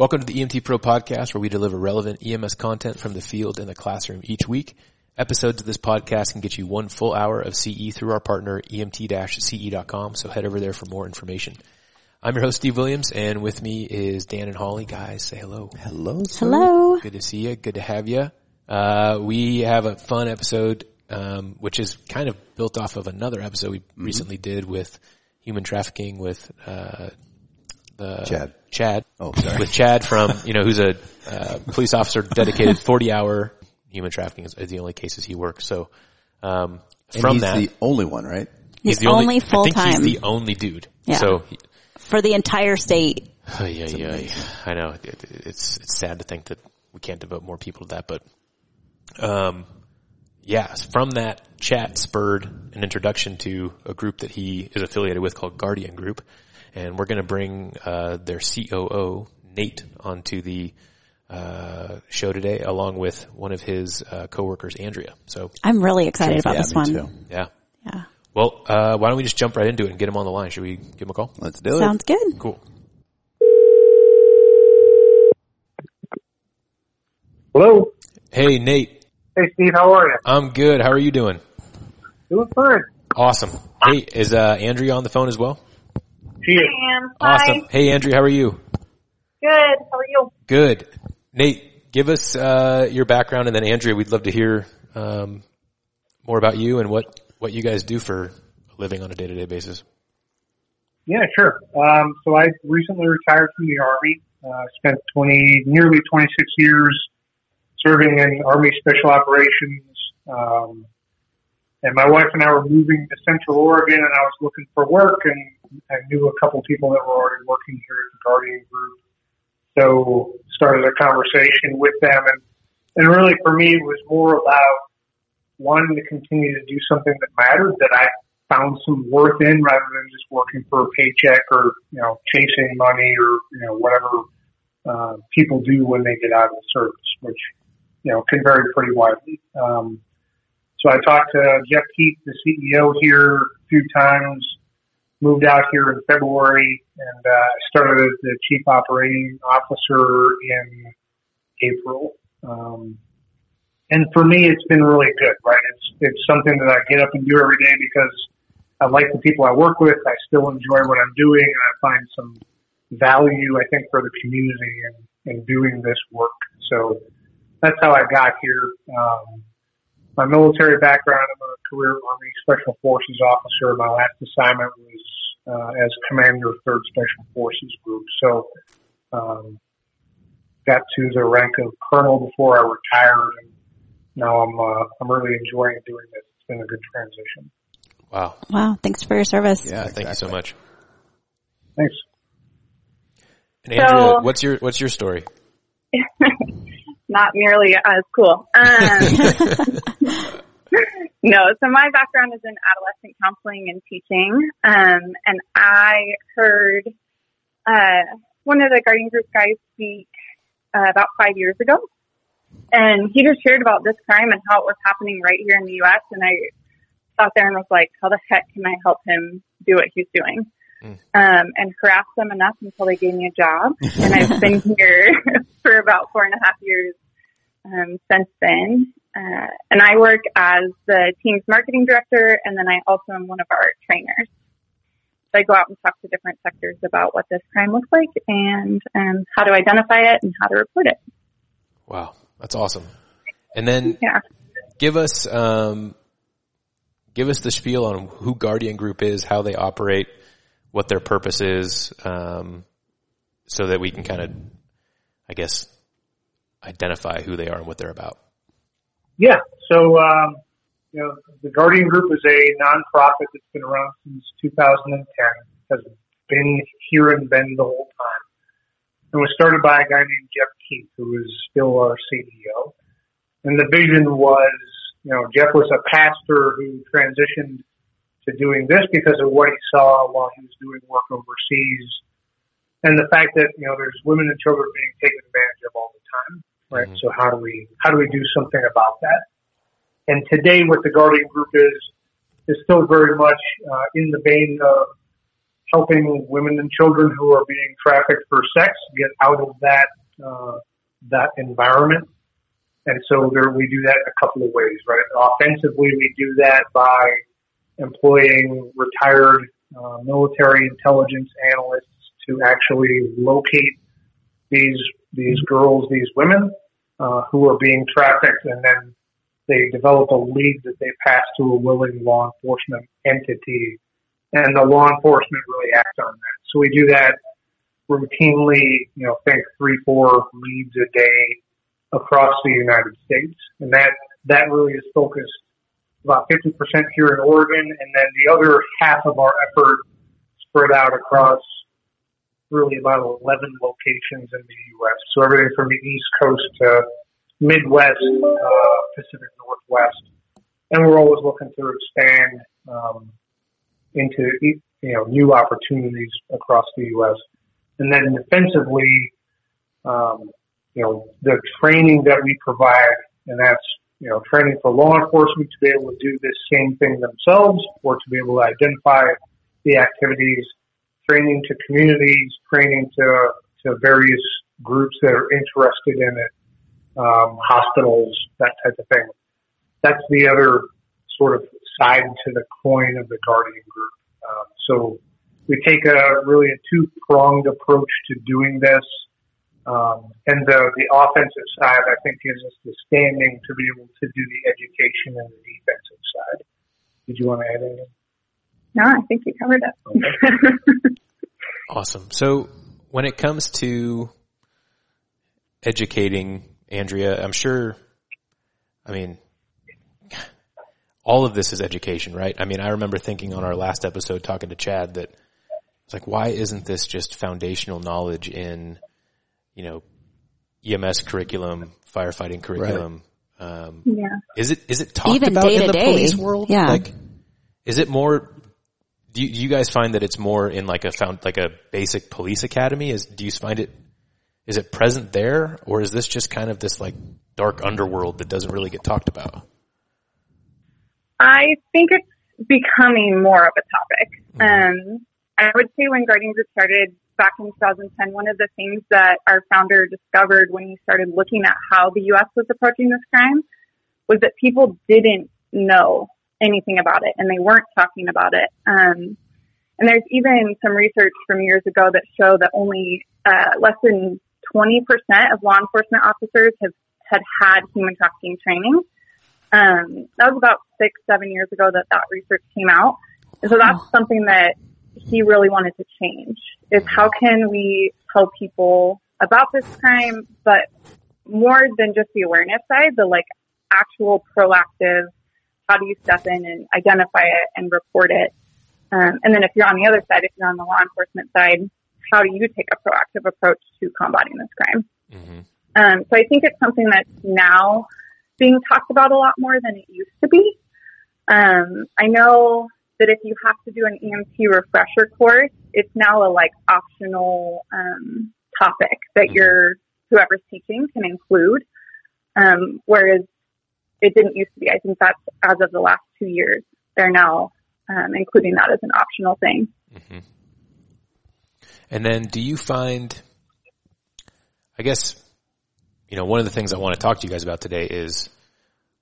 Welcome to the EMT Pro Podcast, where we deliver relevant EMS content from the field and the classroom each week. Episodes of this podcast can get you one full hour of CE through our partner, emt-ce.com, so head over there for more information. I'm your host, Steve Williams, and with me is Dan and Holly. Guys, say hello. Hello, sir. Hello. Good to see you. Good to have you. We have a fun episode, which is kind of built off of another episode we recently did with human trafficking with Chad. Oh, sorry. With Chad from, who's a police officer dedicated 40-hour human trafficking is the only cases he works. So from he's that, the only one, right? He's the only full time. I think he's the only dude. Yeah. So for the entire state. Oh, yeah. I know. It's sad to think that we can't devote more people to that, but from that chat spurred an introduction to a group that he is affiliated with called Guardian Group, and we're going to bring their COO, Nate, onto the show today, along with one of his coworkers, Andrea. So I'm really excited about this one. Too. Yeah. Well, why don't we just jump right into it and get him on the line? Should we give him a call? Let's do it. Sounds good. Cool. Hello. Hey, Nate. Hey, Steve. How are you? I'm good. How are you doing? Doing fine. Awesome. Hey, is Andrea on the phone as well? She is. Awesome. Hi. Hey, Andrea. How are you? Good. How are you? Good. Nate, give us your background, and then Andrea, we'd love to hear more about you and what you guys do for a living on a day-to-day basis. Yeah, sure. So I recently retired from the Army. Spent nearly 26 years serving in Army Special Operations. And my wife and I were moving to Central Oregon, and I was looking for work, and I knew a couple people that were already working here at the Guardian Group. So started a conversation with them, and really for me it was more about wanting to continue to do something that mattered, that I found some worth in, rather than just working for a paycheck or, chasing money or, whatever people do when they get out of the service, which, can vary pretty widely. So I talked to Jeff Keith, the CEO here, a few times, moved out here in February, and started as the Chief Operating Officer in April. And for me, it's been really good, right? It's something that I get up and do every day because I like the people I work with. I still enjoy what I'm doing, and I find some value, I think, for the community in doing this work. So that's how I got here. My military background, I'm a career Army Special Forces officer. My last assignment was as commander of 3rd Special Forces Group. So got to the rank of colonel before I retired, and now I'm really enjoying doing this. It's been a good transition. Wow. Thanks for your service. Yeah, exactly. Thank you so much. Thanks. And Andrea, what's your story? Not nearly as cool. No, so my background is in adolescent counseling and teaching. And I heard one of the Guardian Group guys speak about 5 years ago. And he just shared about this crime and how it was happening right here in the U.S. And I sat there and was like, how the heck can I help him do what he's doing? And harass them enough until they gave me a job. And I've been here for about 4.5 years since then. And I work as the team's marketing director, and then I also am one of our trainers. So I go out and talk to different sectors about what this crime looks like and how to identify it and how to report it. Wow, that's awesome. And then give us the spiel on who Guardian Group is, how they operate, what their purpose is, so that we can kind of, I guess, identify who they are and what they're about. Yeah. So, the Guardian Group is a nonprofit that's been around since 2010, has been here in Bend the whole time. It was started by a guy named Jeff Keith, who is still our CEO. And the vision was, Jeff was a pastor who transitioned to doing this because of what he saw while he was doing work overseas, and the fact that there's women and children being taken advantage of all the time, right? Mm-hmm. So how do we do something about that? And today, what the Guardian Group is still very much in the vein of helping women and children who are being trafficked for sex get out of that that environment. And so there, we do that a couple of ways, right? Offensively, we do that by employing retired military intelligence analysts to actually locate these girls, these women who are being trafficked, and then they develop a lead that they pass to a willing law enforcement entity, and the law enforcement really acts on that. So we do that routinely, you know, think 3-4 leads a day across the United States. And that really is focused about 50% here in Oregon, and then the other half of our effort spread out across really about 11 locations in the U.S. So everything from the East Coast to Midwest, Pacific Northwest, and we're always looking to expand into, you know, new opportunities across the U.S. And then defensively, you know, the training that we provide, and that's, you know, training for law enforcement to be able to do this same thing themselves, or to be able to identify the activities, training to communities, training to various groups that are interested in it. Hospitals, that type of thing. That's the other sort of side to the coin of the Guardian Group. So we take a two-pronged approach to doing this. And the offensive side, I think, gives us the standing to be able to do the education and the defensive side. Did you want to add anything? No, I think you covered it. Okay. Awesome. So when it comes to educating Andrea, I'm sure, I mean, all of this is education, right? I mean, I remember thinking on our last episode talking to Chad that it's like, why isn't this just foundational knowledge in, you know, EMS curriculum, firefighting curriculum? Right. Yeah. Is it talked even about in the police world? Yeah. Like, is it more, do you guys find that it's more in like a basic police academy? Is it present there, or is this just kind of this like dark underworld that doesn't really get talked about? I think it's becoming more of a topic. Mm-hmm. I would say when Guardian Group started back in 2010, one of the things that our founder discovered when he started looking at how the U.S. was approaching this crime was that people didn't know anything about it, and they weren't talking about it. And there's even some research from years ago that show that only less than 20% of law enforcement officers had human trafficking training. That was about 6-7 years ago that research came out. And so that's something that he really wanted to change, is how can we tell people about this crime, but more than just the awareness side, the like actual proactive, how do you step in and identify it and report it? And then if you're on the other side, if you're on the law enforcement side, how do you take a proactive approach to combating this crime? Mm-hmm. So I think it's something that's now being talked about a lot more than it used to be. I know that if you have to do an EMT refresher course, it's now a like optional topic that mm-hmm. whoever's teaching can include, whereas it didn't used to be. I think that's, as of the last 2 years, they're now including that as an optional thing. Mm-hmm. And then do you find, I guess, you know, one of the things I want to talk to you guys about today is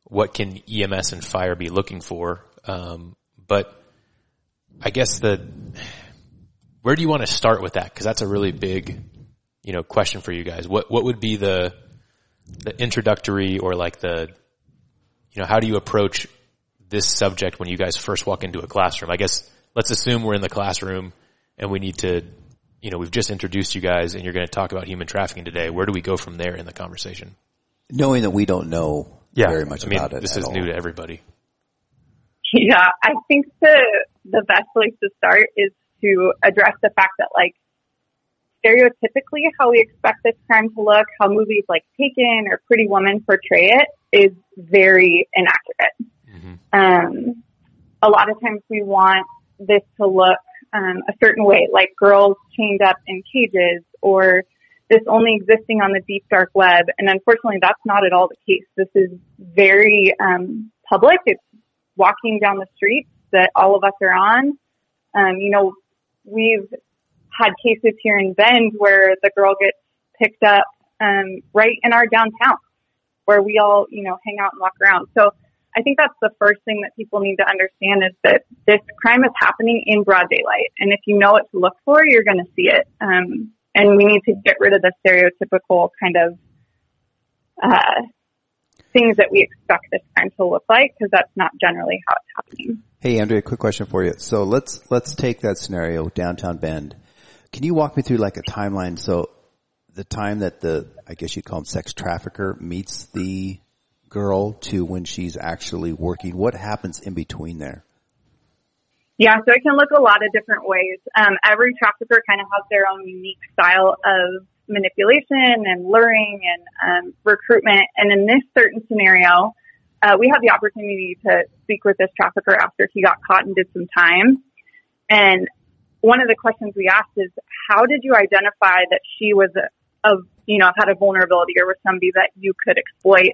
what can EMS and fire be looking for? But I guess where do you want to start with that? Cause that's a really big, you know, question for you guys. What would be the introductory, or like the, you know, how do you approach this subject when you guys first walk into a classroom? I guess let's assume we're in the classroom and we need to, you know, we've just introduced you guys and you're going to talk about human trafficking today. Where do we go from there in the conversation? Knowing that we don't know very much about it. This is new to everybody. Yeah. I think the best place to start is to address the fact that, like, stereotypically how we expect this crime to look, how movies like Taken or Pretty Woman portray it, is very inaccurate. Mm-hmm. A lot of times we want this to look a certain way, like girls chained up in cages, or this only existing on the deep dark web. And unfortunately, that's not at all the case. This is very public. It's walking down the streets that all of us are on. You know, we've had cases here in Bend where the girl gets picked up right in our downtown where we all, you know, hang out and walk around. So I think that's the first thing that people need to understand is that this crime is happening in broad daylight. And if you know what to look for, you're going to see it. And we need to get rid of the stereotypical kind of things that we expect this crime to look like, because that's not generally how it's happening. Hey, Andrea, quick question for you. So let's take that scenario, downtown Bend. Can you walk me through like a timeline? So the time that the, I guess you'd call him sex trafficker, meets the girl to when she's actually working, what happens in between there? Yeah, so it can look a lot of different ways. Every trafficker kind of has their own unique style of manipulation and luring and recruitment. And in this certain scenario, we had the opportunity to speak with this trafficker after he got caught and did some time. And one of the questions we asked is, how did you identify that she was had a vulnerability or was somebody that you could exploit?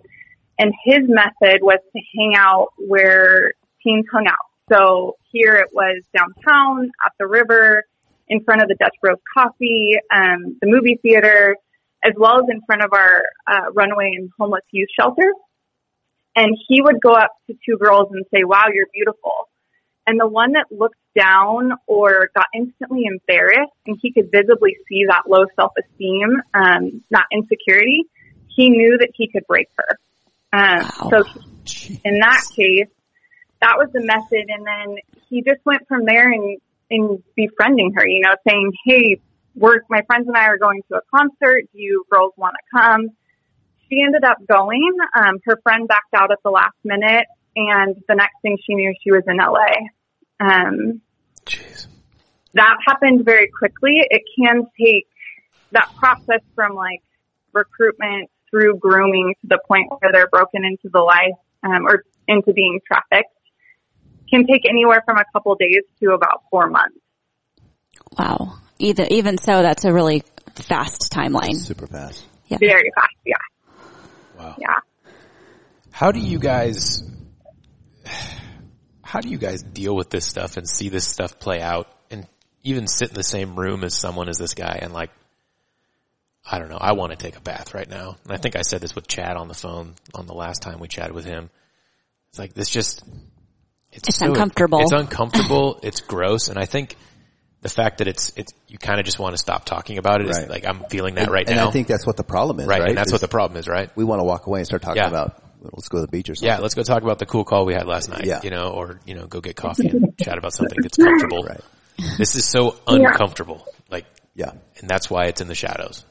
And his method was to hang out where teens hung out. So here it was downtown, at the river, in front of the Dutch Bros Coffee, the movie theater, as well as in front of our runaway and homeless youth shelter. And he would go up to two girls and say, wow, you're beautiful. And the one that looked down or got instantly embarrassed, and he could visibly see that low self-esteem, not insecurity, he knew that he could break her. So in that case, that was the method. And then he just went from there in befriending her, you know, saying, hey, my friends and I are going to a concert. Do you girls want to come? She ended up going. Her friend backed out at the last minute. And the next thing she knew, she was in L.A. Jeez. That happened very quickly. It can take that process from like recruitment through grooming to the point where they're broken into the life or into being trafficked can take anywhere from a couple days to about 4 months. Wow. Even so, that's a really fast timeline. Super fast. Yeah. Very fast, yeah. Wow. Yeah. How do you guys deal with this stuff and see this stuff play out and even sit in the same room as someone as this guy and like, I don't know, I want to take a bath right now. And I think I said this with Chad on the phone on the last time we chatted with him. It's like, this just, it's so uncomfortable. It's uncomfortable. It's gross. And I think the fact that it's, you kind of just want to stop talking about it. Right. Is like, I'm feeling that right now. And I think that's what the problem is, right? And that's what the problem is, right? We want to walk away and start talking about, let's go to the beach or something. Yeah. Let's go talk about the cool call we had last night, you know, or, you know, go get coffee and chat about something that's comfortable. Right. This is so uncomfortable. Like, yeah. And that's why it's in the shadows.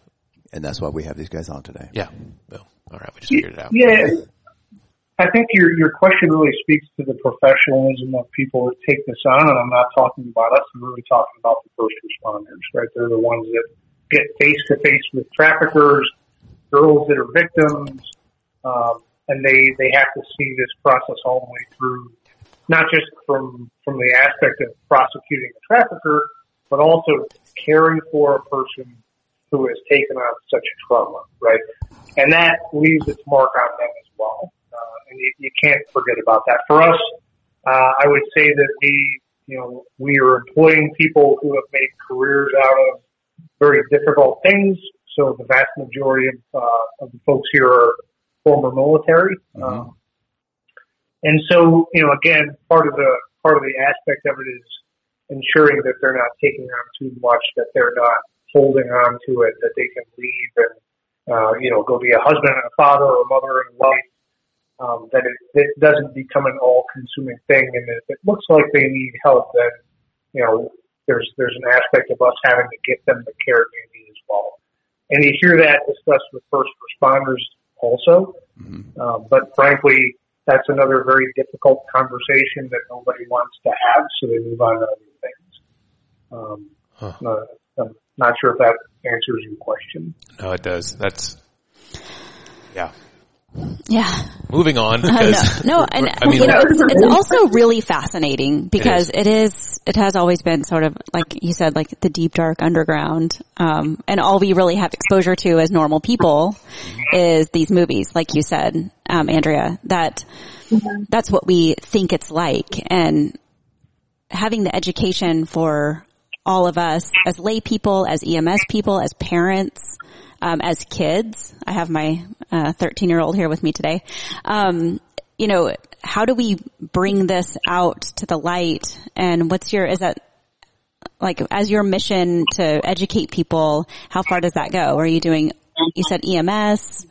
And that's why we have these guys on today. Yeah. Well, all right. We just figured it out. Yeah. I think your question really speaks to the professionalism of people that take this on. And I'm not talking about us. I'm really talking about the first responders, right? They're the ones that get face-to-face with traffickers, girls that are victims. And they have to see this process all the way through, not just from the aspect of prosecuting a trafficker, but also caring for a person who has taken on such trauma, right? And that leaves its mark on them as well. And you can't forget about that. For us, I would say that we are employing people who have made careers out of very difficult things. So the vast majority of the folks here are former military. Mm-hmm. And so, you know, again, part of the aspect of it is ensuring that they're not taking on too much, that they're not holding on to it, that they can leave and, go be a husband and a father or a mother and wife, that it doesn't become an all-consuming thing. And if it looks like they need help, then, you know, there's an aspect of us having to get them the care they need as well. And you hear that discussed with first responders also. Mm-hmm. But frankly, that's another very difficult conversation that nobody wants to have, so they move on to other things. I'm not sure if that answers your question. No, it does. That's, yeah. Yeah. Moving on. Because no, and I mean, it's also really fascinating because it has always been sort of, like you said, like the deep, dark underground. And all we really have exposure to as normal people is these movies, like you said, Andrea, that's what we think it's like. And having the education for all of us as lay people, as EMS people, as parents, as kids. I have my 13-year-old here with me today. You know, how do we bring this out to the light? And is that your mission to educate people? How far does that go? Are you doing, you said EMS,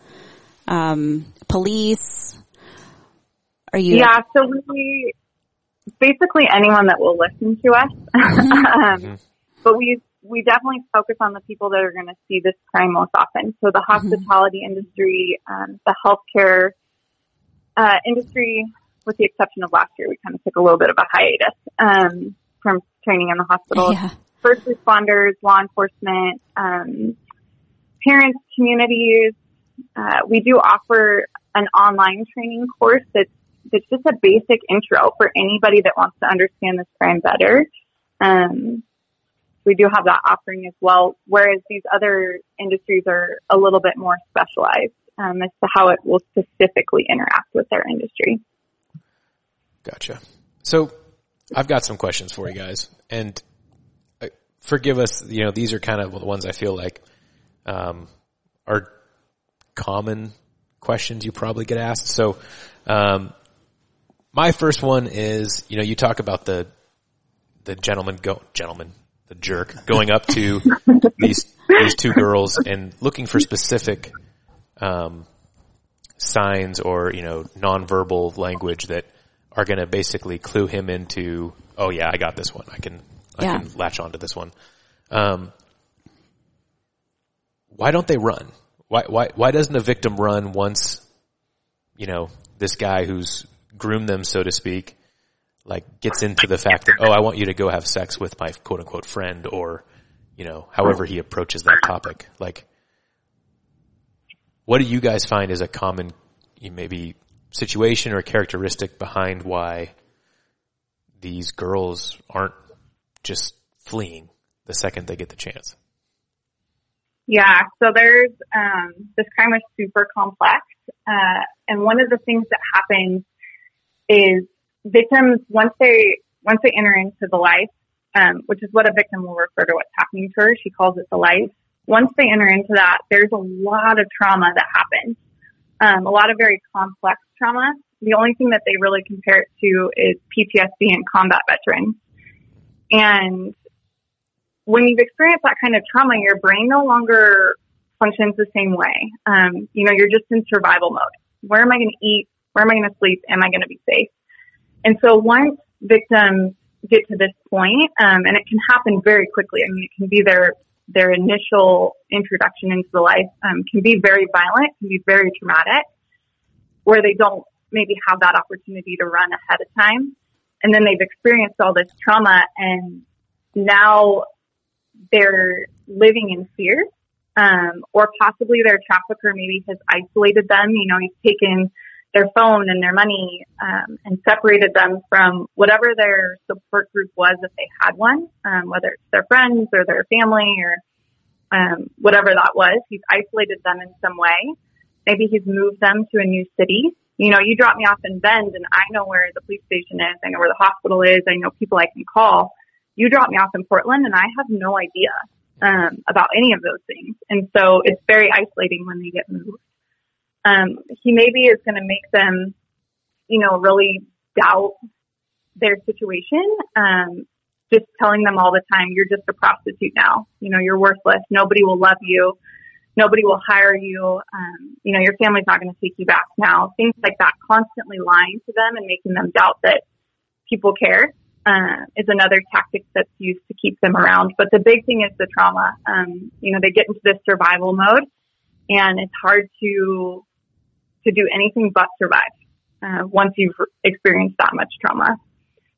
police? Are you? Yeah, so we, basically anyone that will listen to us. But we definitely focus on the people that are going to see this crime most often. So the hospitality industry, the healthcare industry, with the exception of last year, we kind of took a little bit of a hiatus from training in the hospitals. Yeah. First responders, law enforcement, parents, communities. We do offer an online training course that's just a basic intro for anybody that wants to understand this crime better. We do have that offering as well, whereas these other industries are a little bit more specialized as to how it will specifically interact with their industry. Gotcha. So I've got some questions for you guys, and forgive us, you know, these are kind of the ones I feel like are common questions you probably get asked. So my first one is, you know, you talk about the jerk going up to these two girls and looking for specific signs or, you know, nonverbal language that are going to basically clue him into, oh yeah, I got this one. I can latch onto this one. Why don't they run? Why doesn't a victim run once, you know, this guy who's groomed them, so to speak, like gets into the fact that, oh, I want you to go have sex with my quote unquote friend, or, you know, however he approaches that topic. Like, what do you guys find is a common maybe situation or characteristic behind why these girls aren't just fleeing the second they get the chance? Yeah, so there's, this crime was super complex. And one of the things that happens is victims, once they enter into the life, which is what a victim will refer to what's happening to her. She calls it the life. Once they enter into that, there's a lot of trauma that happens. A lot of very complex trauma. The only thing that they really compare it to is PTSD and combat veterans. And when you've experienced that kind of trauma, your brain no longer functions the same way. You know, you're just in survival mode. Where am I going to eat? Where am I going to sleep? Am I going to be safe? And so once victims get to this point, and it can happen very quickly. I mean, it can be their initial introduction into the life, can be very violent, can be very traumatic, where they don't maybe have that opportunity to run ahead of time. And then they've experienced all this trauma, and now they're living in fear. Or possibly their trafficker maybe has isolated them. You know, he's taken their phone and their money, and separated them from whatever their support group was, if they had one, whether it's their friends or their family or, whatever that was. He's isolated them in some way. Maybe he's moved them to a new city. You know, you drop me off in Bend and I know where the police station is. I know where the hospital is. I know people I can call. You drop me off in Portland and I have no idea, about any of those things. And so it's very isolating when they get moved. He maybe is going to make them, you know, really doubt their situation. Just telling them all the time, you're just a prostitute now. You know, you're worthless. Nobody will love you. Nobody will hire you. You know, your family's not going to take you back now. Things like that, constantly lying to them and making them doubt that people care, is another tactic that's used to keep them around. But the big thing is the trauma. You know, they get into this survival mode and it's hard to do anything but survive once you've experienced that much trauma.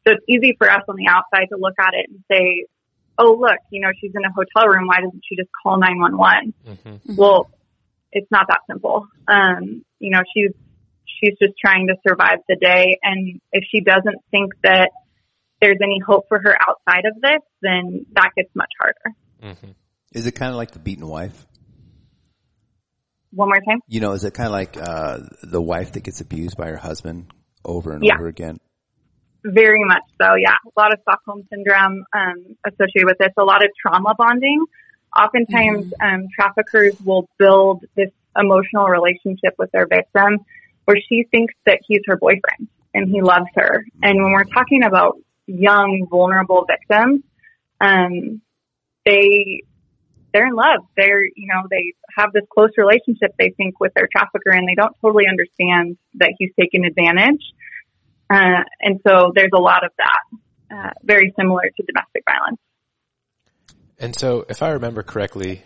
So it's easy for us on the outside to look at it and say, oh, look, you know, she's in a hotel room. Why doesn't she just call 911? Mm-hmm. Well, it's not that simple. You know, she's just trying to survive the day. And if she doesn't think that there's any hope for her outside of this, then that gets much harder. Mm-hmm. Is it kind of like the beaten wife? One more time? You know, is it kind of like the wife that gets abused by her husband over and over again? Very much so, yeah. A lot of Stockholm syndrome associated with this, a lot of trauma bonding. Oftentimes, traffickers will build this emotional relationship with their victim where she thinks that he's her boyfriend and he loves her. And when we're talking about young, vulnerable victims, they're in love. They have this close relationship, they think, with their trafficker, and they don't totally understand that he's taken advantage. And so there's a lot of that, very similar to domestic violence. And so if I remember correctly,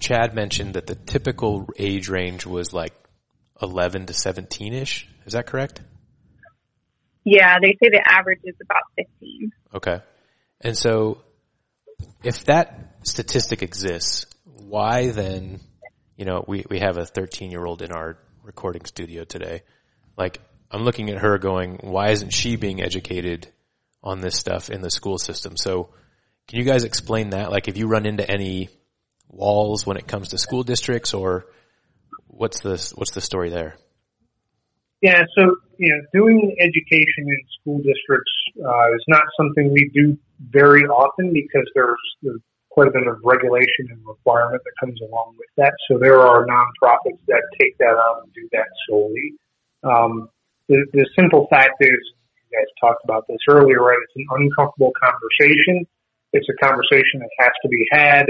Chad mentioned that the typical age range was like 11 to 17-ish. Is that correct? Yeah, they say the average is about 15. Okay. And so if that statistic exists, why then, we have a 13-year-old in our recording studio today. Like, I'm looking at her going, why isn't she being educated on this stuff in the school system? So can you guys explain that? Like, if you run into any walls when it comes to school districts, or what's the story there? Yeah. So, doing education in school districts, is not something we do very often because there's quite a bit of regulation and requirement that comes along with that. So there are nonprofits that take that out and do that solely. The simple fact is, you guys talked about this earlier, right? It's an uncomfortable conversation. It's a conversation that has to be had.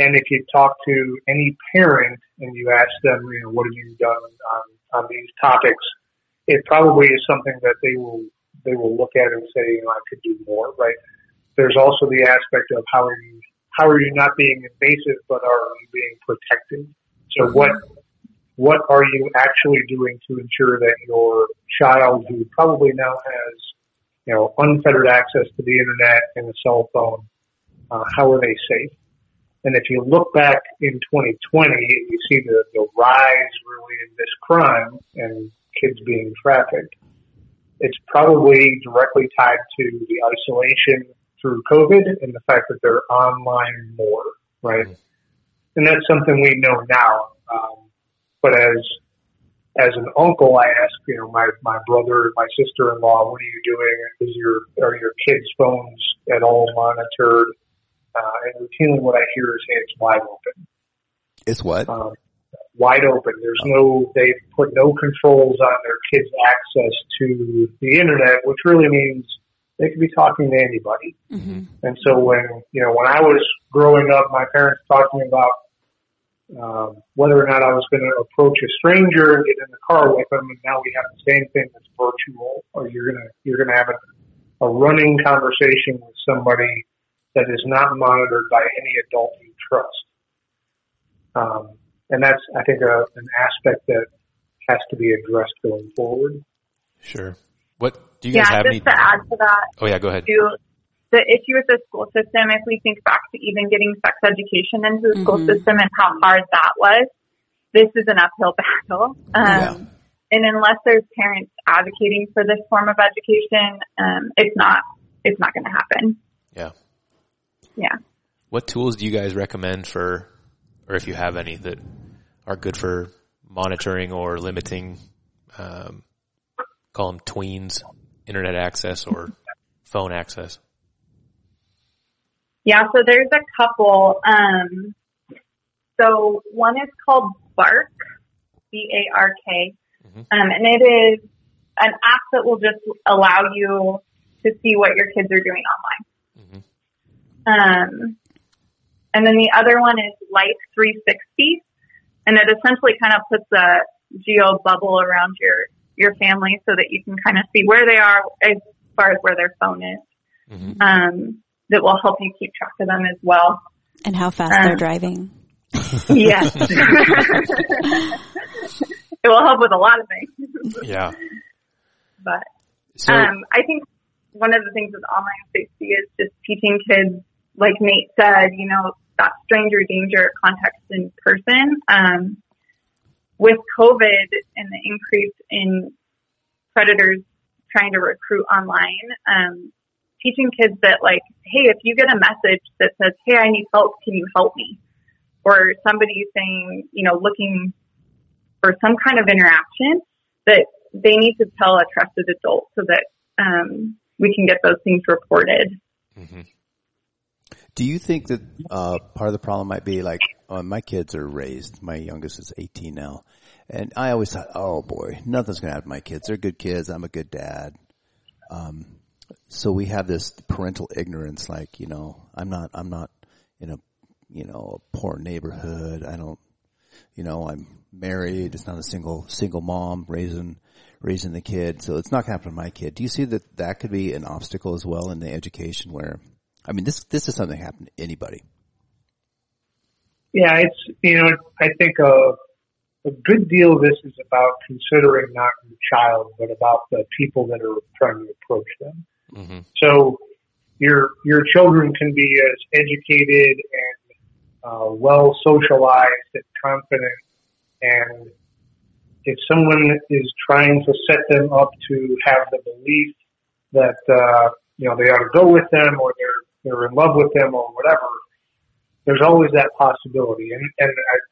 And if you talk to any parent and you ask them, what have you done on these topics, it probably is something that they will look at and say, I could do more, right? There's also the aspect of how are you not being invasive, but are you being protective? So what are you actually doing to ensure that your child, who probably now has, unfettered access to the internet and a cell phone, how are they safe? And if you look back in 2020, you see the rise really in this crime and kids being trafficked. It's probably directly tied to the isolation through COVID and the fact that they're online more, right? And that's something we know now. But as an uncle, I ask, my brother, my sister-in-law, what are you doing? Are your kids' phones at all monitored? And routinely what I hear is, hey, it's wide open. It's what? Wide open. They've put no controls on their kids' access to the internet, which really means they could be talking to anybody. Mm-hmm. And so when I was growing up, my parents talked to me about whether or not I was going to approach a stranger and get in the car with them. And now we have the same thing that's virtual, or you're going to have a running conversation with somebody that is not monitored by any adult you trust. And that's, I think, an aspect that has to be addressed going forward. Sure. What do you guys have? Yeah, just to add to that. Oh yeah, go ahead. The issue with the school system, if we think back to even getting sex education into the school system and how hard that was, this is an uphill battle. And unless there's parents advocating for this form of education, it's not going to happen. Yeah. Yeah. What tools do you guys recommend for, or if you have any that are good for monitoring or limiting, call them tweens, internet access or phone access? Yeah, so there's a couple. So one is called Bark, B-A-R-K, and it is an app that will just allow you to see what your kids are doing online. And then the other one is Life360, and it essentially kind of puts a geo bubble around your family so that you can kind of see where they are as far as where their phone is. Mm-hmm. That will help you keep track of them as well. And how fast they're driving. Yes. It will help with a lot of things. Yeah. But I think one of the things with online safety is just teaching kids, like Nate said, that stranger danger context in person. With COVID and the increase in predators trying to recruit online, teaching kids that, like, hey, if you get a message that says, hey, I need help, can you help me? Or somebody saying, looking for some kind of interaction, that they need to tell a trusted adult so that we can get those things reported. Mm-hmm. Do you think that part of the problem might be like, my kids are raised, my youngest is 18 now, and I always thought, oh boy, nothing's going to happen to my kids. They're good kids. I'm a good dad. So we have this parental ignorance, like, you know, I'm not in a poor neighborhood. I don't, you know, I'm married. It's not a single mom raising the kid. So it's not going to happen to my kid. Do you see that could be an obstacle as well in the education where, I mean, this is something that happened to anybody. Yeah, it's, you know, I think a good deal of this is about considering not the child, but about the people that are trying to approach them. Mm-hmm. So your children can be as educated and well socialized and confident, and if someone is trying to set them up to have the belief that you know, they ought to go with them, or they're in love with them, or whatever, there's always that possibility. And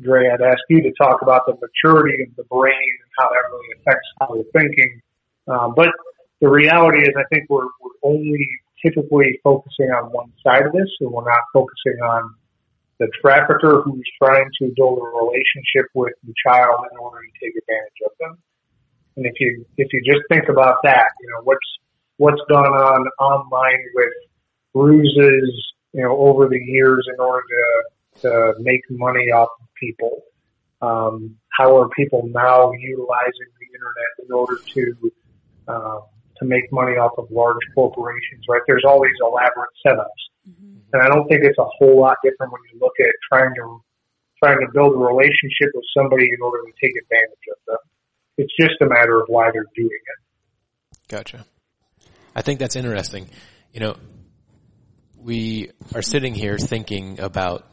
Dre, I'd ask you to talk about the maturity of the brain and how that really affects how we're thinking. But the reality is, I think we're only typically focusing on one side of this, and we're not focusing on the trafficker who's trying to build a relationship with the child in order to take advantage of them. And if you just think about that, you know, what's gone on online with ruses, you know, over the years in order to make money off of people. How are people now utilizing the internet in order to make money off of large corporations, right? There's all these elaborate setups. Mm-hmm. And I don't think it's a whole lot different when you look at trying to build a relationship with somebody in order to take advantage of them. It's just a matter of why they're doing it. Gotcha. I think that's interesting. You know, we are sitting here thinking about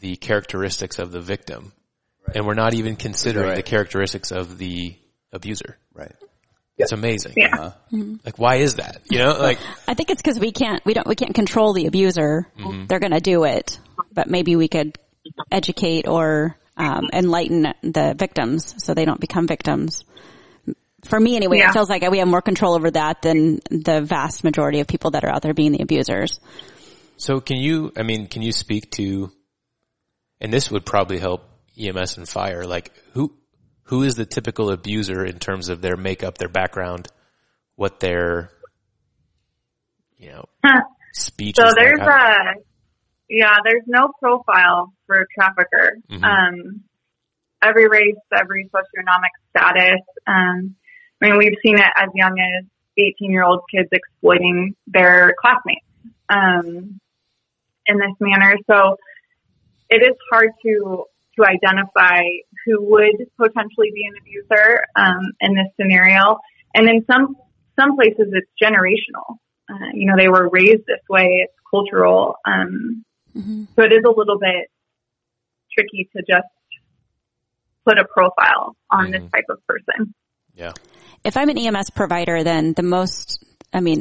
the characteristics of the victim, right, and we're not even considering the characteristics of the abuser. Right. It's amazing. Yeah. Uh-huh. Mm-hmm. Like, why is that? You know, like, I think it's because we can't control the abuser. Mm-hmm. They're going to do it, but maybe we could educate or enlighten the victims so they don't become victims. For me, anyway, It feels like we have more control over that than the vast majority of people that are out there being the abusers. So can you speak to, and this would probably help EMS and fire, like who is the typical abuser in terms of their makeup, their background, what their, you know, speech is? So there's there's no profile for a trafficker. Mm-hmm. Every race, every socioeconomic status, I mean, we've seen it as young as 18-year-old kids exploiting their classmates in this manner. So it is hard to identify who would potentially be an abuser in this scenario. And in some places, it's generational. You know, they were raised this way. It's cultural. Mm-hmm. So it is a little bit tricky to just put a profile on mm-hmm. this type of person. Yeah. If I'm an EMS provider, then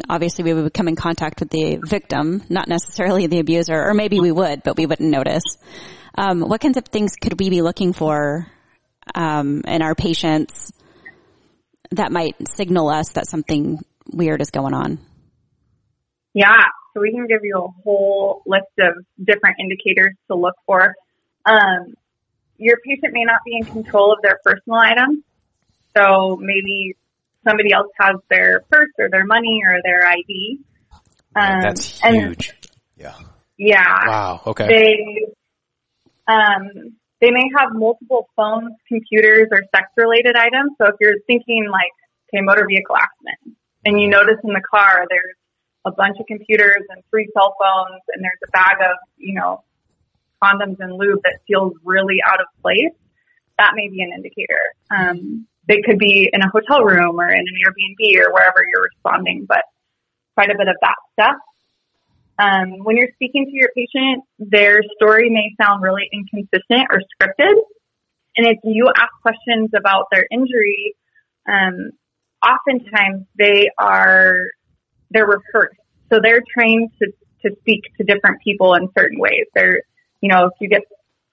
obviously we would come in contact with the victim, not necessarily the abuser, or maybe we would, but we wouldn't notice. What kinds of things could we be looking for in our patients that might signal us that something weird is going on? Yeah. So we can give you a whole list of different indicators to look for. Your patient may not be in control of their personal items. So maybe somebody else has their purse or their money or their ID. That's huge. Yeah. Wow. Okay. They may have multiple phones, computers, or sex-related items. So if you're thinking like, okay, motor vehicle accident, and you notice in the car there's a bunch of computers and 3 cell phones, and there's a bag of, you know, condoms and lube that feels really out of place, that may be an indicator. They could be in a hotel room or in an Airbnb or wherever you're responding, but quite a bit of that stuff. When you're speaking to your patient, their story may sound really inconsistent or scripted. And if you ask questions about their injury, oftentimes they're rehearsed. So they're trained to speak to different people in certain ways. They're, you know, if you get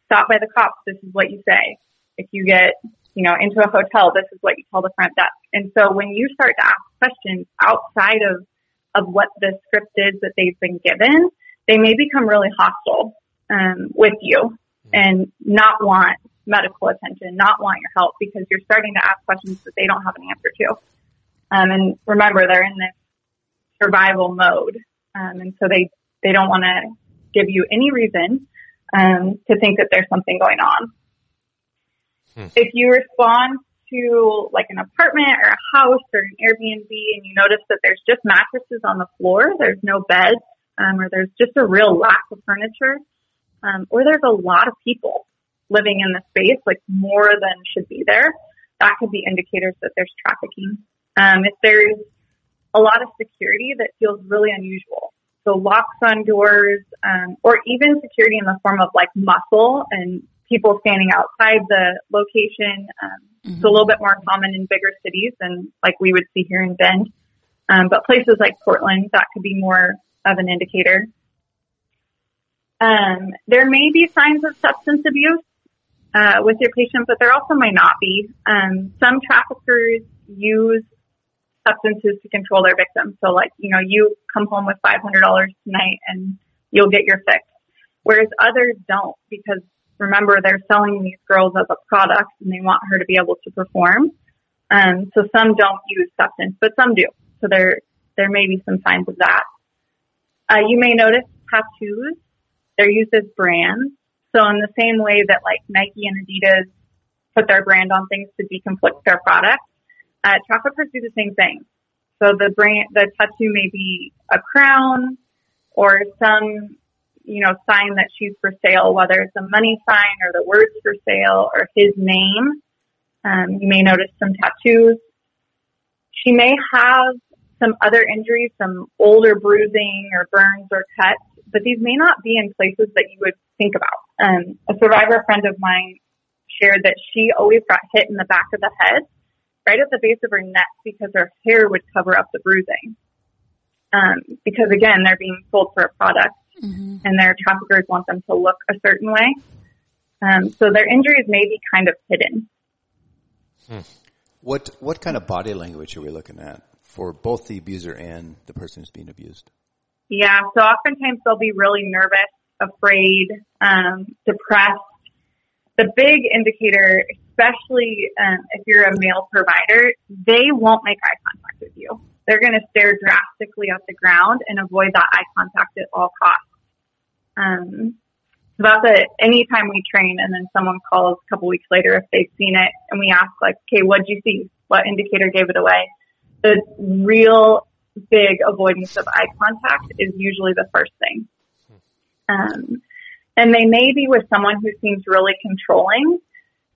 stopped by the cops, this is what you say. If you get, you know, into a hotel, this is what you tell the front desk. And so when you start to ask questions outside of what the script is that they've been given, they may become really hostile with you and not want medical attention, not want your help, because you're starting to ask questions that they don't have an answer to. And remember, they're in this survival mode. And so they don't want to give you any reason to think that there's something going on. If you respond to like an apartment or a house or an Airbnb and you notice that there's just mattresses on the floor, there's no beds, or there's just a real lack of furniture, or there's a lot of people living in the space, like more than should be there, that could be indicators that there's trafficking. If there's a lot of security that feels really unusual, so locks on doors, or even security in the form of like muscle and people standing outside the location. It's a little bit more common in bigger cities than like we would see here in Bend. But places like Portland, that could be more of an indicator. There may be signs of substance abuse with your patient, but there also might not be. Some traffickers use substances to control their victims. So like, you know, you come home with $500 tonight and you'll get your fix. Whereas others don't, because remember, they're selling these girls as a product and they want her to be able to perform. So some don't use substance, but some do. So there may be some signs of that. You may notice tattoos. They're used as brands. So in the same way that like Nike and Adidas put their brand on things to deconflict their product, traffickers do the same thing. So the tattoo may be a crown or some, you know, sign that she's for sale, whether it's a money sign or the words for sale or his name. You may notice some tattoos. She may have some other injuries, some older bruising or burns or cuts, but these may not be in places that you would think about. A survivor friend of mine shared that she always got hit in the back of the head, right at the base of her neck, because her hair would cover up the bruising. Because again, they're being sold for a product. And their traffickers want them to look a certain way. So their injuries may be kind of hidden. What kind of body language are we looking at for both the abuser and the person who's being abused? Yeah, so oftentimes they'll be really nervous, afraid, depressed. The big indicator, especially if you're a male provider, they won't make eye contact with you. They're going to stare drastically at the ground and avoid that eye contact at all costs. About anytime we train and then someone calls a couple weeks later if they've seen it and we ask like, okay, what'd you see? What indicator gave it away? The real big avoidance of eye contact is usually the first thing. And they may be with someone who seems really controlling,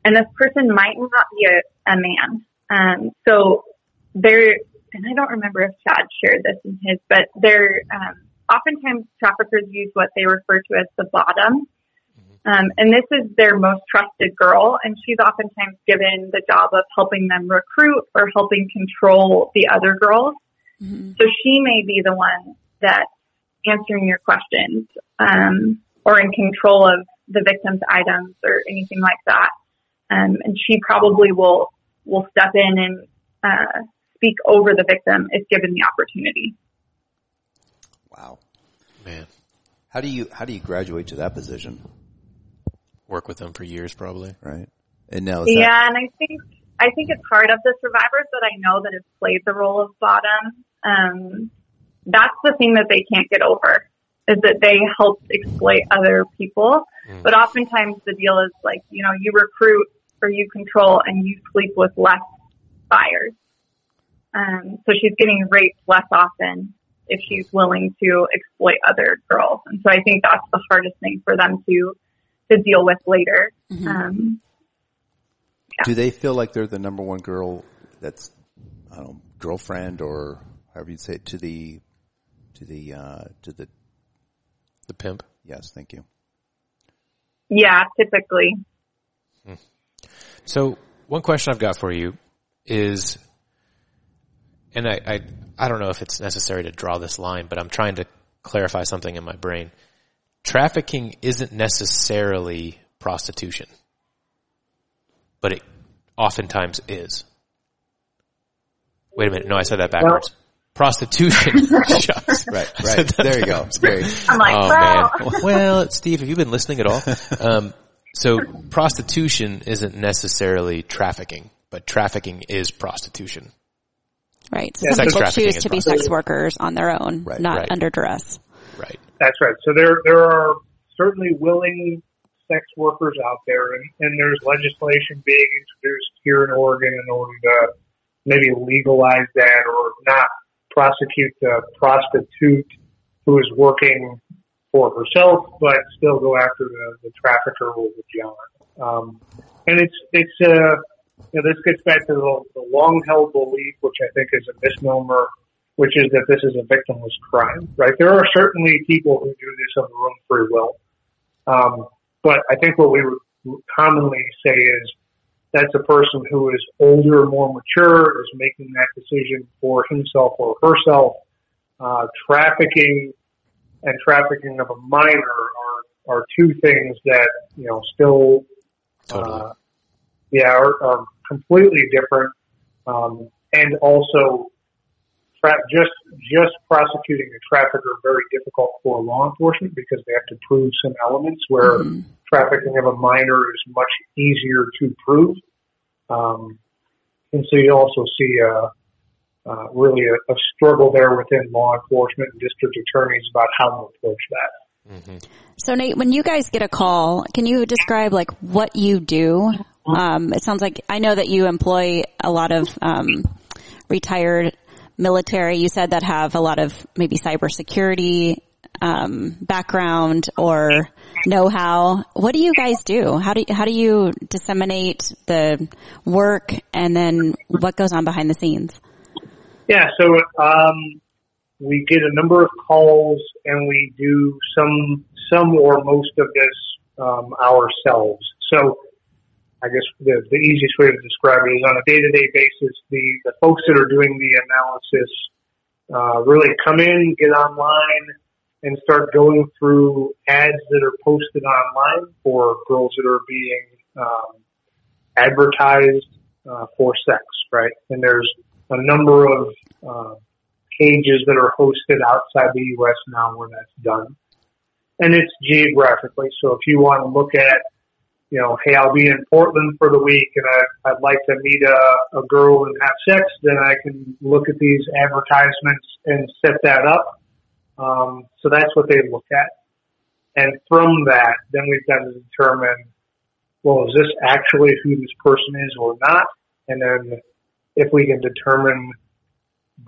and this person might not be a man. So they're, and I don't remember if Chad shared this in his, but they're, oftentimes traffickers use what they refer to as the bottom. And this is their most trusted girl, and she's oftentimes given the job of helping them recruit or helping control the other girls. So she may be the one that's answering your questions, or in control of the victim's items or anything like that. And she probably will step in and, speak over the victim if given the opportunity. Wow, man, how do you graduate to that position? Work with them for years, probably, right? And now, and I think it's hard of the survivors that I know that have played the role of bottom. That's the thing that they can't get over, is that they helped exploit other people. But oftentimes the deal is like, you know, you recruit or you control and you sleep with less buyers. So she's getting raped less often if she's willing to exploit other girls. And so I think that's the hardest thing for them to deal with later. Do they feel like they're the number one girl that's, I don't know, girlfriend or however you'd say it, to the pimp? Yes. Thank you. Yeah, typically. So one question I've got for you is, and I don't know if it's necessary to draw this line, but I'm trying to clarify something in my brain. Trafficking isn't necessarily prostitution, but it oftentimes is. Wait a minute. No, I said that backwards. Well, prostitution. Shucks. Right. There you go. I'm like, oh, man. Well, Steve, have you been listening at all? So prostitution isn't necessarily trafficking, but trafficking is prostitution. Right. So some people choose to be sex workers on their own, not under duress. Right. That's right. So there are certainly willing sex workers out there, and there's legislation being introduced here in Oregon in order to maybe legalize that or not prosecute the prostitute who is working for herself, but still go after the trafficker or the jailer. And it's this gets back to the long-held belief, which I think is a misnomer, which is that this is a victimless crime, right? There are certainly people who do this of their own free will. But I think what we would commonly say is that's a person who is older, more mature, is making that decision for himself or herself. Trafficking and trafficking of a minor are two things that, still, are completely different. And also just prosecuting a trafficker is very difficult for law enforcement because they have to prove some elements where trafficking of a minor is much easier to prove. And so you also see really a struggle there within law enforcement and district attorneys about how to approach that. Mm-hmm. So, Nate, when you guys get a call, can you describe what you do? It sounds like I know that you employ a lot of retired military, you said, that have a lot of maybe cybersecurity background or know-how. What do you guys do? How do you disseminate the work, and then what goes on behind the scenes? Yeah, so we get a number of calls, and we do some or most of this ourselves. So I guess the easiest way to describe it is on a day-to-day basis, the folks that are doing the analysis really come in, get online, and start going through ads that are posted online for girls that are being advertised for sex, right? And there's a number of pages that are hosted outside the U.S. now where that's done. And it's geographically. So if you want to look at, hey, I'll be in Portland for the week, and I'd like to meet a girl and have sex, then I can look at these advertisements and set that up. So that's what they look at. And from that, then we've got to determine, well, is this actually who this person is or not? And then if we can determine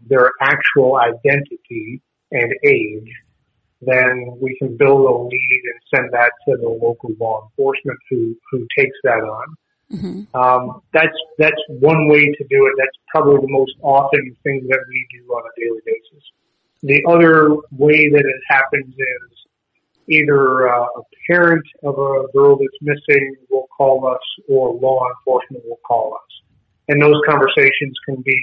their actual identity and age, then we can build a lead and send that to the local law enforcement who takes that on. Mm-hmm. That's one way to do it. That's probably the most often thing that we do on a daily basis. The other way that it happens is either a parent of a girl that's missing will call us, or law enforcement will call us. And those conversations can be,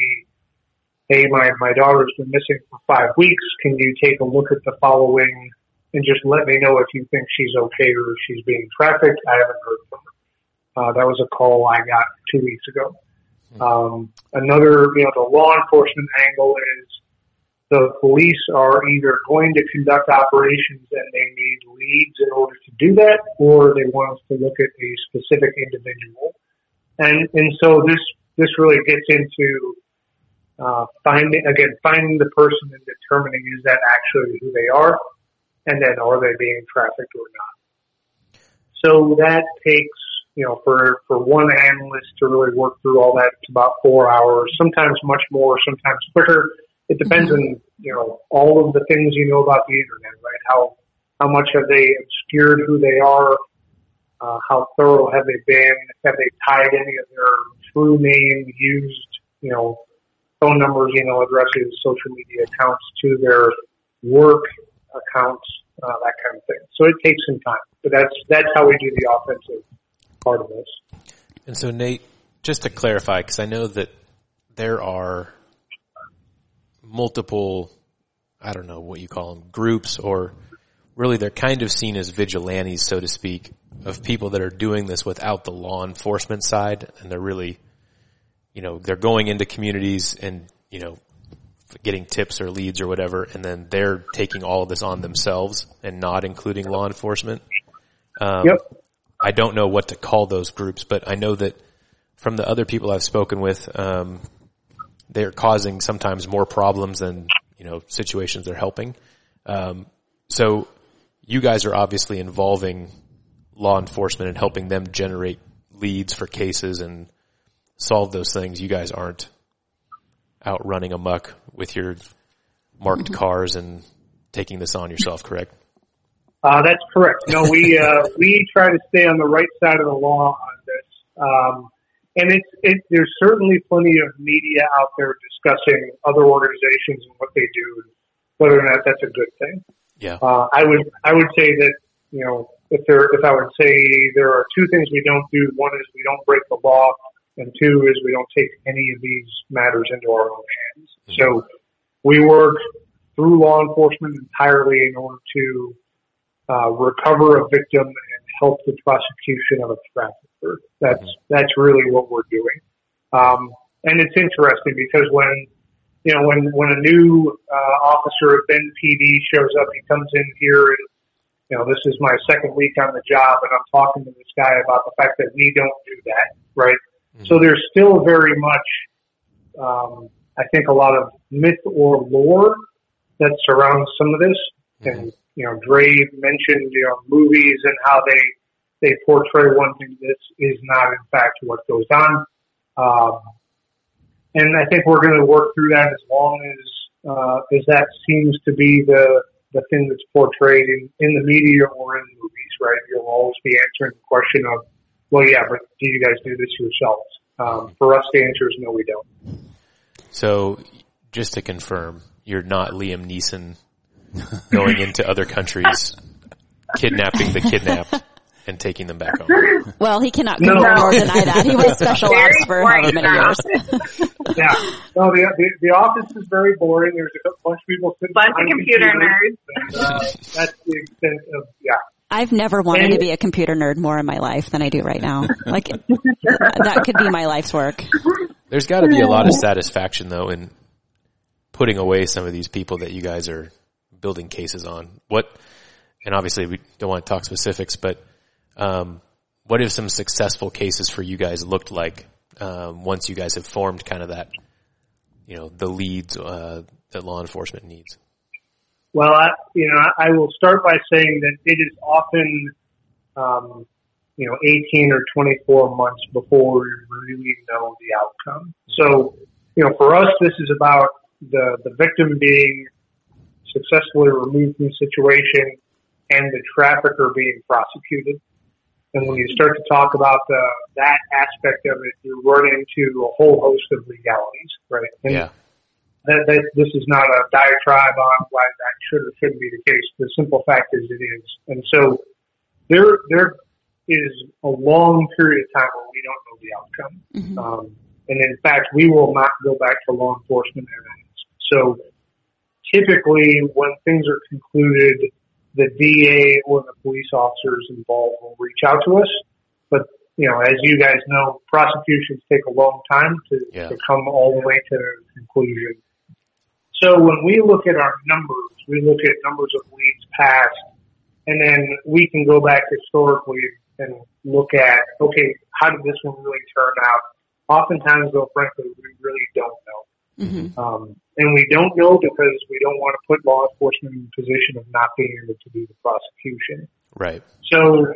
hey, my daughter's been missing for 5 weeks. Can you take a look at the following and just let me know if you think she's okay or if she's being trafficked? I haven't heard from her. That was a call I got 2 weeks ago. Another, the law enforcement angle is the police are either going to conduct operations and they need leads in order to do that, or they want us to look at a specific individual. And so this really gets into finding the person and determining, is that actually who they are, and then are they being trafficked or not. So that takes, for one analyst to really work through all that, it's about 4 hours, sometimes much more, sometimes quicker. It depends on, all of the things you know about the internet, right? How much have they obscured who they are? How thorough have they been? Have they tied any of their true name, used, phone numbers, addresses, social media accounts to their work accounts, that kind of thing. So it takes some time, but that's how we do the offensive part of this. And so, Nate, just to clarify, because I know that there are multiple, I don't know what you call them, groups, or really they're kind of seen as vigilantes, so to speak, of people that are doing this without the law enforcement side, and they're really you know, they're going into communities and, you know, getting tips or leads or whatever, and then they're taking all of this on themselves and not including law enforcement. I don't know what to call those groups, but I know that from the other people I've spoken with, they're causing sometimes more problems than, you know, situations they're helping. So you guys are obviously involving law enforcement and helping them generate leads for cases and solve those things. You guys aren't out running amok with your marked cars and taking this on yourself, correct? That's correct. No, we try to stay on the right side of the law on this. And there's certainly plenty of media out there discussing other organizations and what they do, and whether or not that's a good thing. Yeah. I would say that, you know, if I would say there are two things we don't do, one is we don't break the law, and two is we don't take any of these matters into our own hands. Mm-hmm. So we work through law enforcement entirely in order to recover a victim and help the prosecution of a trafficker. That's really what we're doing. And it's interesting because when a new officer at Bend PD shows up, he comes in here and, you know, this is my second week on the job, and I'm talking to this guy about the fact that we don't do that, right? Mm-hmm. So there's still very much, I think, a lot of myth or lore that surrounds some of this. Mm-hmm. And, you know, Dre mentioned, you know, movies and how they portray one thing. This is not, in fact, what goes on. And I think we're going to work through that as long as that seems to be the thing that's portrayed in the media or in movies, right? You'll always be answering the question of, well, yeah, but do you guys do this yourselves? For us, the answer is no, we don't. So just to confirm, you're not Liam Neeson going into other countries, kidnapping the kidnapped, and taking them back home. Well, he cannot confirm or deny that. He was special ops for however many years. Yeah. No, the office is very boring. There's a bunch of people sitting on computer nerds. That's the extent of, yeah. I've never wanted to be a computer nerd more in my life than I do right now. Like, that could be my life's work. There's got to be a lot of satisfaction, though, in putting away some of these people that you guys are building cases on. What, and obviously we don't want to talk specifics, but what have some successful cases for you guys looked like once you guys have formed kind of that, you know, the leads that law enforcement needs? Well, I will start by saying that it is often, 18 or 24 months before we really know the outcome. So, you know, for us, this is about the victim being successfully removed from the situation and the trafficker being prosecuted. And when you start to talk about that aspect of it, you run into a whole host of legalities, right? And yeah. This is not a diatribe on why that should or shouldn't be the case. The simple fact is it is. And so there is a long period of time where we don't know the outcome. Mm-hmm. And in fact, we will not go back to law enforcement evidence. So typically when things are concluded, the DA or the police officers involved will reach out to us. But, you know, as you guys know, prosecutions take a long time to come all the way to a conclusion. So when we look at our numbers, we look at numbers of leads passed, and then we can go back historically and look at, okay, how did this one really turn out? Oftentimes, though, frankly, we really don't know. Mm-hmm. And we don't know because we don't want to put law enforcement in a position of not being able to do the prosecution. Right. So,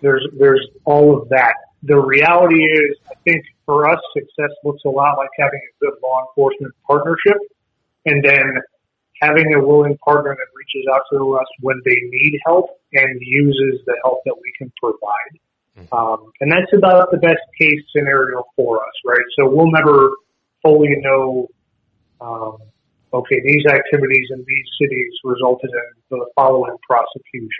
there's all of that. The reality is, I think for us, success looks a lot like having a good law enforcement partnership and then having a willing partner that reaches out to us when they need help and uses the help that we can provide. And that's about the best case scenario for us, right? So we'll never fully know, okay, these activities in these cities resulted in the following prosecutions.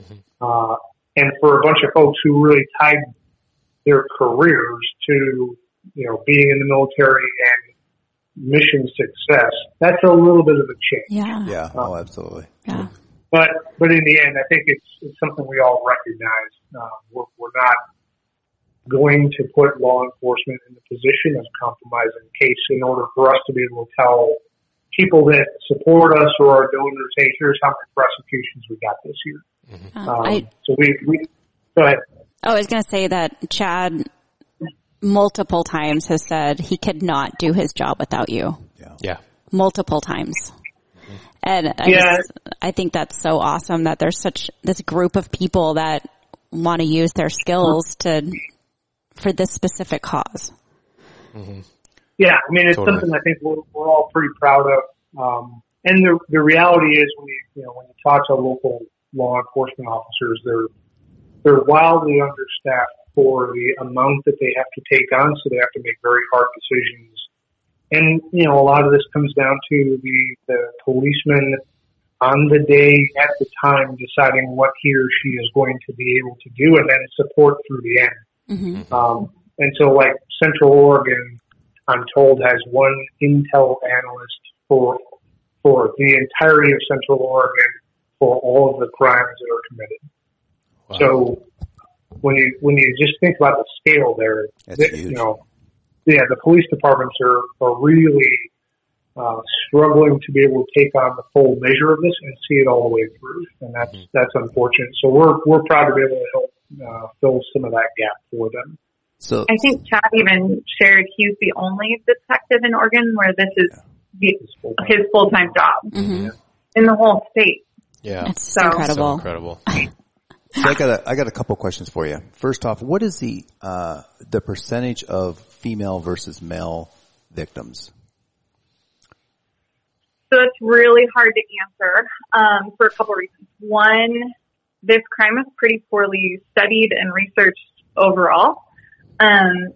Mm-hmm. And for a bunch of folks who really tied their careers to, you know, being in the military and mission success, that's a little bit of a change. Yeah. Yeah. Oh, absolutely. Yeah. But in the end, I think it's something we all recognize. We're not going to put law enforcement in the position of compromising the case in order for us to be able to tell people that support us or our donors, hey, here's how many prosecutions we got this year. Mm-hmm. So we go ahead. I was going to say that Chad multiple times has said he could not do his job without you. Yeah. Multiple times. Mm-hmm. And I think that's so awesome that there's such this group of people that want to use their skills for this specific cause. Mm-hmm. Yeah, I mean, it's totally something I think we're all pretty proud of. And the reality is, when you talk to local law enforcement officers, they're wildly understaffed for the amount that they have to take on, so they have to make very hard decisions. And a lot of this comes down to the policeman on the day at the time deciding what he or she is going to be able to do, and then support through the end. Mm-hmm. And so, like Central Oregon, I'm told, has one intel analyst for the entirety of Central Oregon for all of the crimes that are committed. Wow. So when you just think about the scale there, the police departments are really struggling to be able to take on the full measure of this and see it all the way through, and that's unfortunate. So we're proud to be able to help fill some of that gap for them. So I think Chad even shared he's the only detective in Oregon where this is his full-time job in the whole state. Yeah, that's so incredible. So I got a couple questions for you. First off, what is the percentage of female versus male victims? So it's really hard to answer for a couple of reasons. One, this crime is pretty poorly studied and researched overall. And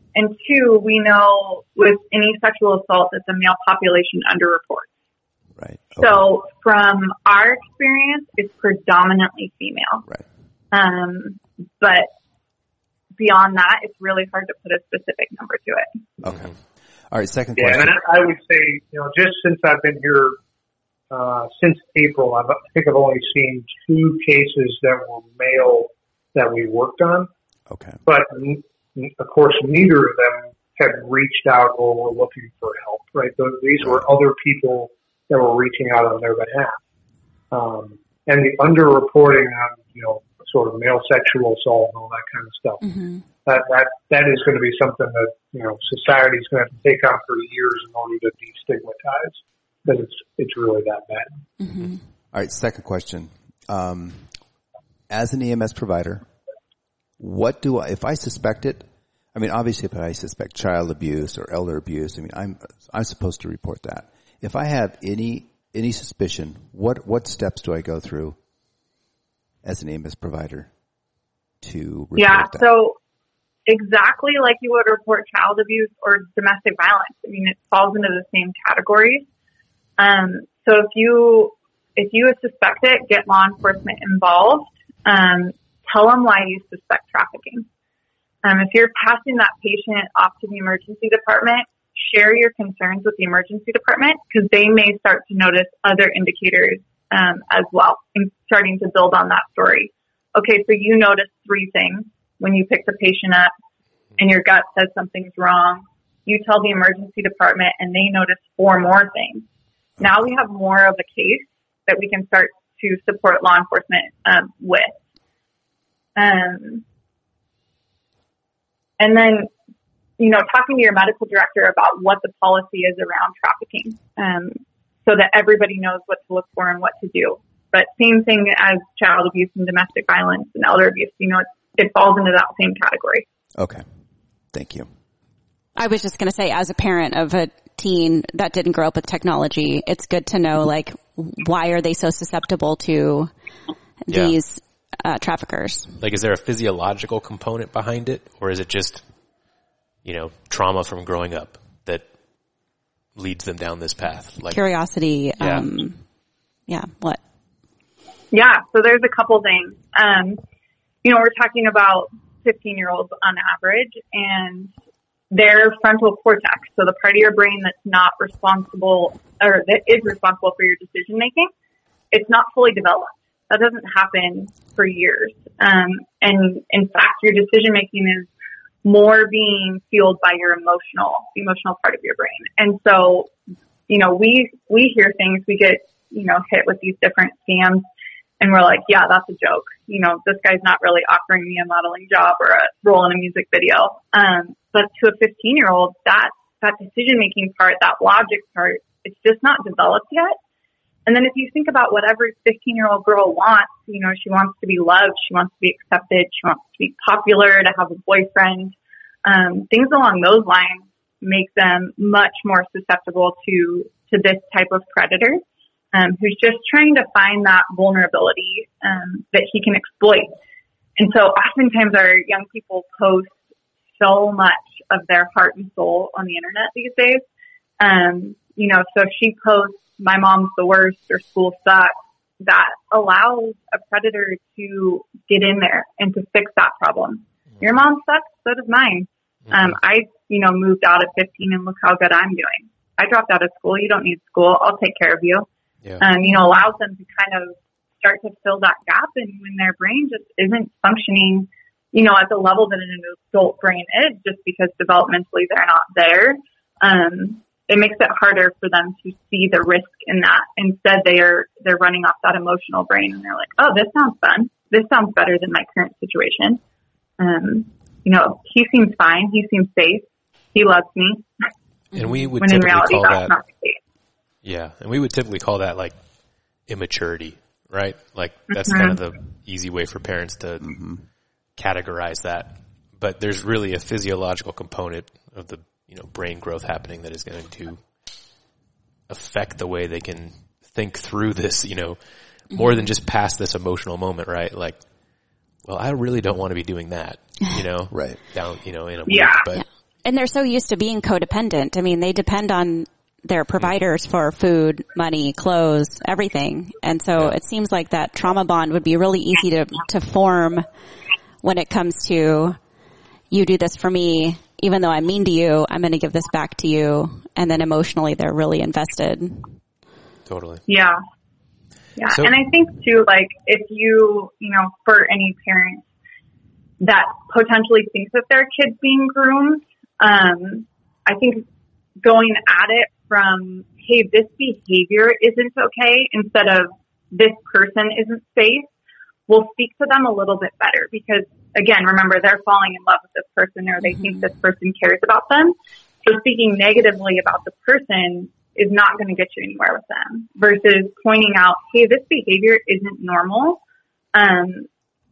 two, we know with any sexual assault that the male population underreports. Right. Okay. So from our experience, it's predominantly female. Right. But beyond that, it's really hard to put a specific number to it. Okay. All right. Second question. Yeah, and I would say, just since I've been here, since April, I think I've only seen 2 cases that were male that we worked on. Okay. But of course, neither of them had reached out or were looking for help, right? These were other people that were reaching out on their behalf. And the underreporting on, sort of male sexual assault and all that kind of stuff, that is going to be something that, society is going to have to take on for years in order to destigmatize, because it's really that bad. Mm-hmm. All right, second question. As an EMS provider, what do I, if I suspect it, I mean, obviously if I suspect child abuse or elder abuse, I mean, I'm supposed to report that. If I have any suspicion, what steps do I go through as an EMS provider to report that? Yeah, so exactly like you would report child abuse or domestic violence. I mean, it falls into the same categories. So if you suspect it, get law enforcement involved. Tell them why you suspect trafficking. If you're passing that patient off to the emergency department, share your concerns with the emergency department, because they may start to notice other indicators as well, and starting to build on that story. Okay, so you noticed 3 things when you pick the patient up and your gut says something's wrong. You tell the emergency department and they notice 4 more things. Now we have more of a case that we can start to support law enforcement with. And then, talking to your medical director about what the policy is around trafficking, so that everybody knows what to look for and what to do. But same thing as child abuse and domestic violence and elder abuse, it falls into that same category. Okay. Thank you. I was just going to say, as a parent of a teen that didn't grow up with technology, it's good to know, why are they so susceptible to these traffickers? Is there a physiological component behind it, or is it just, trauma from growing up that leads them down this path? Curiosity. What? Yeah. So there's a couple things. We're talking about 15-year-olds on average, and their frontal cortex, so the part of your brain that's not responsible or that is responsible for your decision making, it's not fully developed. That doesn't happen for years. And in fact, your decision making is more being fueled by your emotional part of your brain. And so, you know, we hear things, we get, you know, hit with these different scams and we're like, yeah, that's a joke. You know, this guy's not really offering me a modeling job or a role in a music video. But to a 15-year-old, that decision-making part, that logic part, it's just not developed yet. And then if you think about what every 15-year-old girl wants, you know, she wants to be loved, she wants to be accepted, she wants to be popular, to have a boyfriend. Things along those lines make them much more susceptible to this type of predator, who's just trying to find that vulnerability that he can exploit. And so oftentimes our young people post so much of their heart and soul on the internet these days. You know, so she posts, "My mom's the worst" or "school sucks." That allows a predator to get in there and to fix that problem. Mm-hmm. Your mom sucks, so does mine. Mm-hmm. I moved out at 15 and look how good I'm doing. I dropped out of school. You don't need school. I'll take care of you. Yeah. Allows them to kind of start to fill that gap. And when their brain just isn't functioning, you know, at the level that an adult brain is, just because developmentally they're not there, it makes it harder for them to see the risk in that. Instead, they're running off that emotional brain, and they're like, "Oh, this sounds fun. This sounds better than my current situation. He seems fine. He seems safe. He loves me." And we would typically call that, not the case. Yeah, and we would typically call that like immaturity, right? Like that's kind of the easy way for parents to categorize that. But there's really a physiological component of the brain growth happening that is going to affect the way they can think through this, more than just past this emotional moment, right? Like, well, I really don't want to be doing that, right down, in a week. Yeah. But. And they're so used to being codependent. I mean, they depend on their providers for food, money, clothes, everything. And so it seems like that trauma bond would be really easy to form when it comes to, you do this for me. Even though I'm mean to you, I'm going to give this back to you. And then emotionally, they're really invested. Totally. Yeah. Yeah. So, and I think too, like if you for any parent that potentially thinks that their kid's being groomed, I think going at it from, hey, this behavior isn't okay, instead of this person isn't safe, will speak to them a little bit better, because again, remember, they're falling in love with this person, or they think this person cares about them. So speaking negatively about the person is not going to get you anywhere with them, versus pointing out, hey, this behavior isn't normal,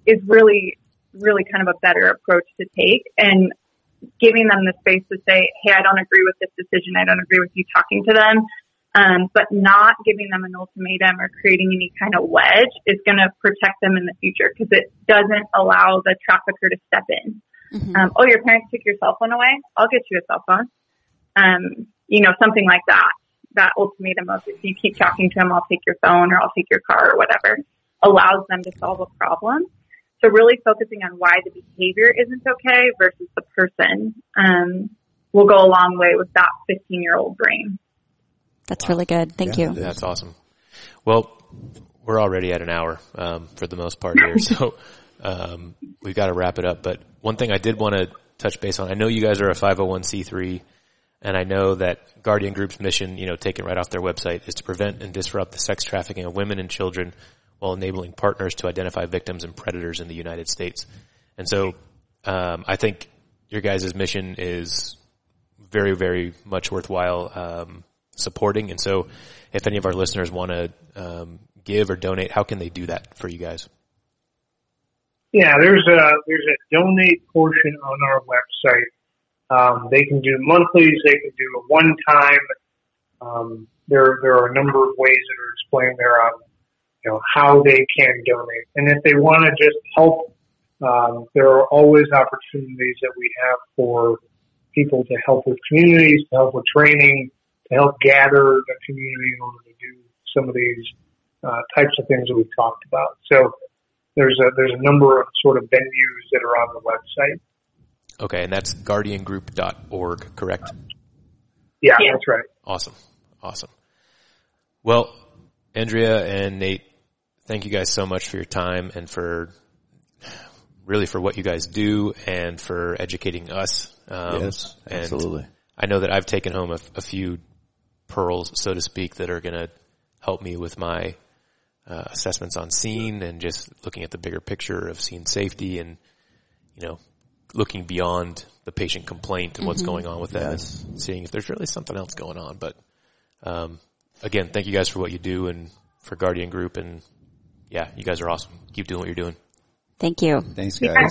is really, really kind of a better approach to take, and giving them the space to say, hey, I don't agree with this decision. I don't agree with you talking to them. But not giving them an ultimatum or creating any kind of wedge is going to protect them in the future, because it doesn't allow the trafficker to step in. Mm-hmm. Oh, your parents took your cell phone away? I'll get you a cell phone. Something like that. That ultimatum of, if you keep talking to them, I'll take your phone or I'll take your car or whatever, allows them to solve a problem. So really focusing on why the behavior isn't okay versus the person will go a long way with that 15-year-old brain. That's really good. Thank you. That's awesome. Well, we're already at an hour for the most part here, so we've got to wrap it up. But one thing I did want to touch base on, I know you guys are a 501c3, and I know that Guardian Group's mission, taken right off their website, is to prevent and disrupt the sex trafficking of women and children while enabling partners to identify victims and predators in the United States. And so I think your guys' mission is very, very much worthwhile supporting. And so if any of our listeners want to give or donate, how can they do that for you guys? Yeah, there's a donate portion on our website. They can do monthlies, they can do a one-time. There are a number of ways that are explained there on how they can donate. And if they want to just help, there are always opportunities that we have for people to help with communities, to help with training, to help gather the community in order to do some of these types of things that we've talked about. So there's a number of sort of venues that are on the website. Okay, and that's guardiangroup.org, correct? Yeah, that's right. Awesome. Well, Andrea and Nate, thank you guys so much for your time and for really for what you guys do and for educating us. Yes, absolutely. I know that I've taken home a few pearls, so to speak, that are going to help me with my assessments on scene and just looking at the bigger picture of scene safety and, you know, looking beyond the patient complaint and what's going on with that and seeing if there's really something else going on. But, again, thank you guys for what you do and for Guardian Group. And yeah, you guys are awesome. Keep doing what you're doing. Thank you. Thanks, guys. Yeah.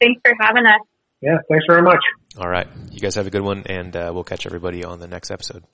Thanks for having us. Yeah, thanks very much. All right. You guys have a good one, and we'll catch everybody on the next episode.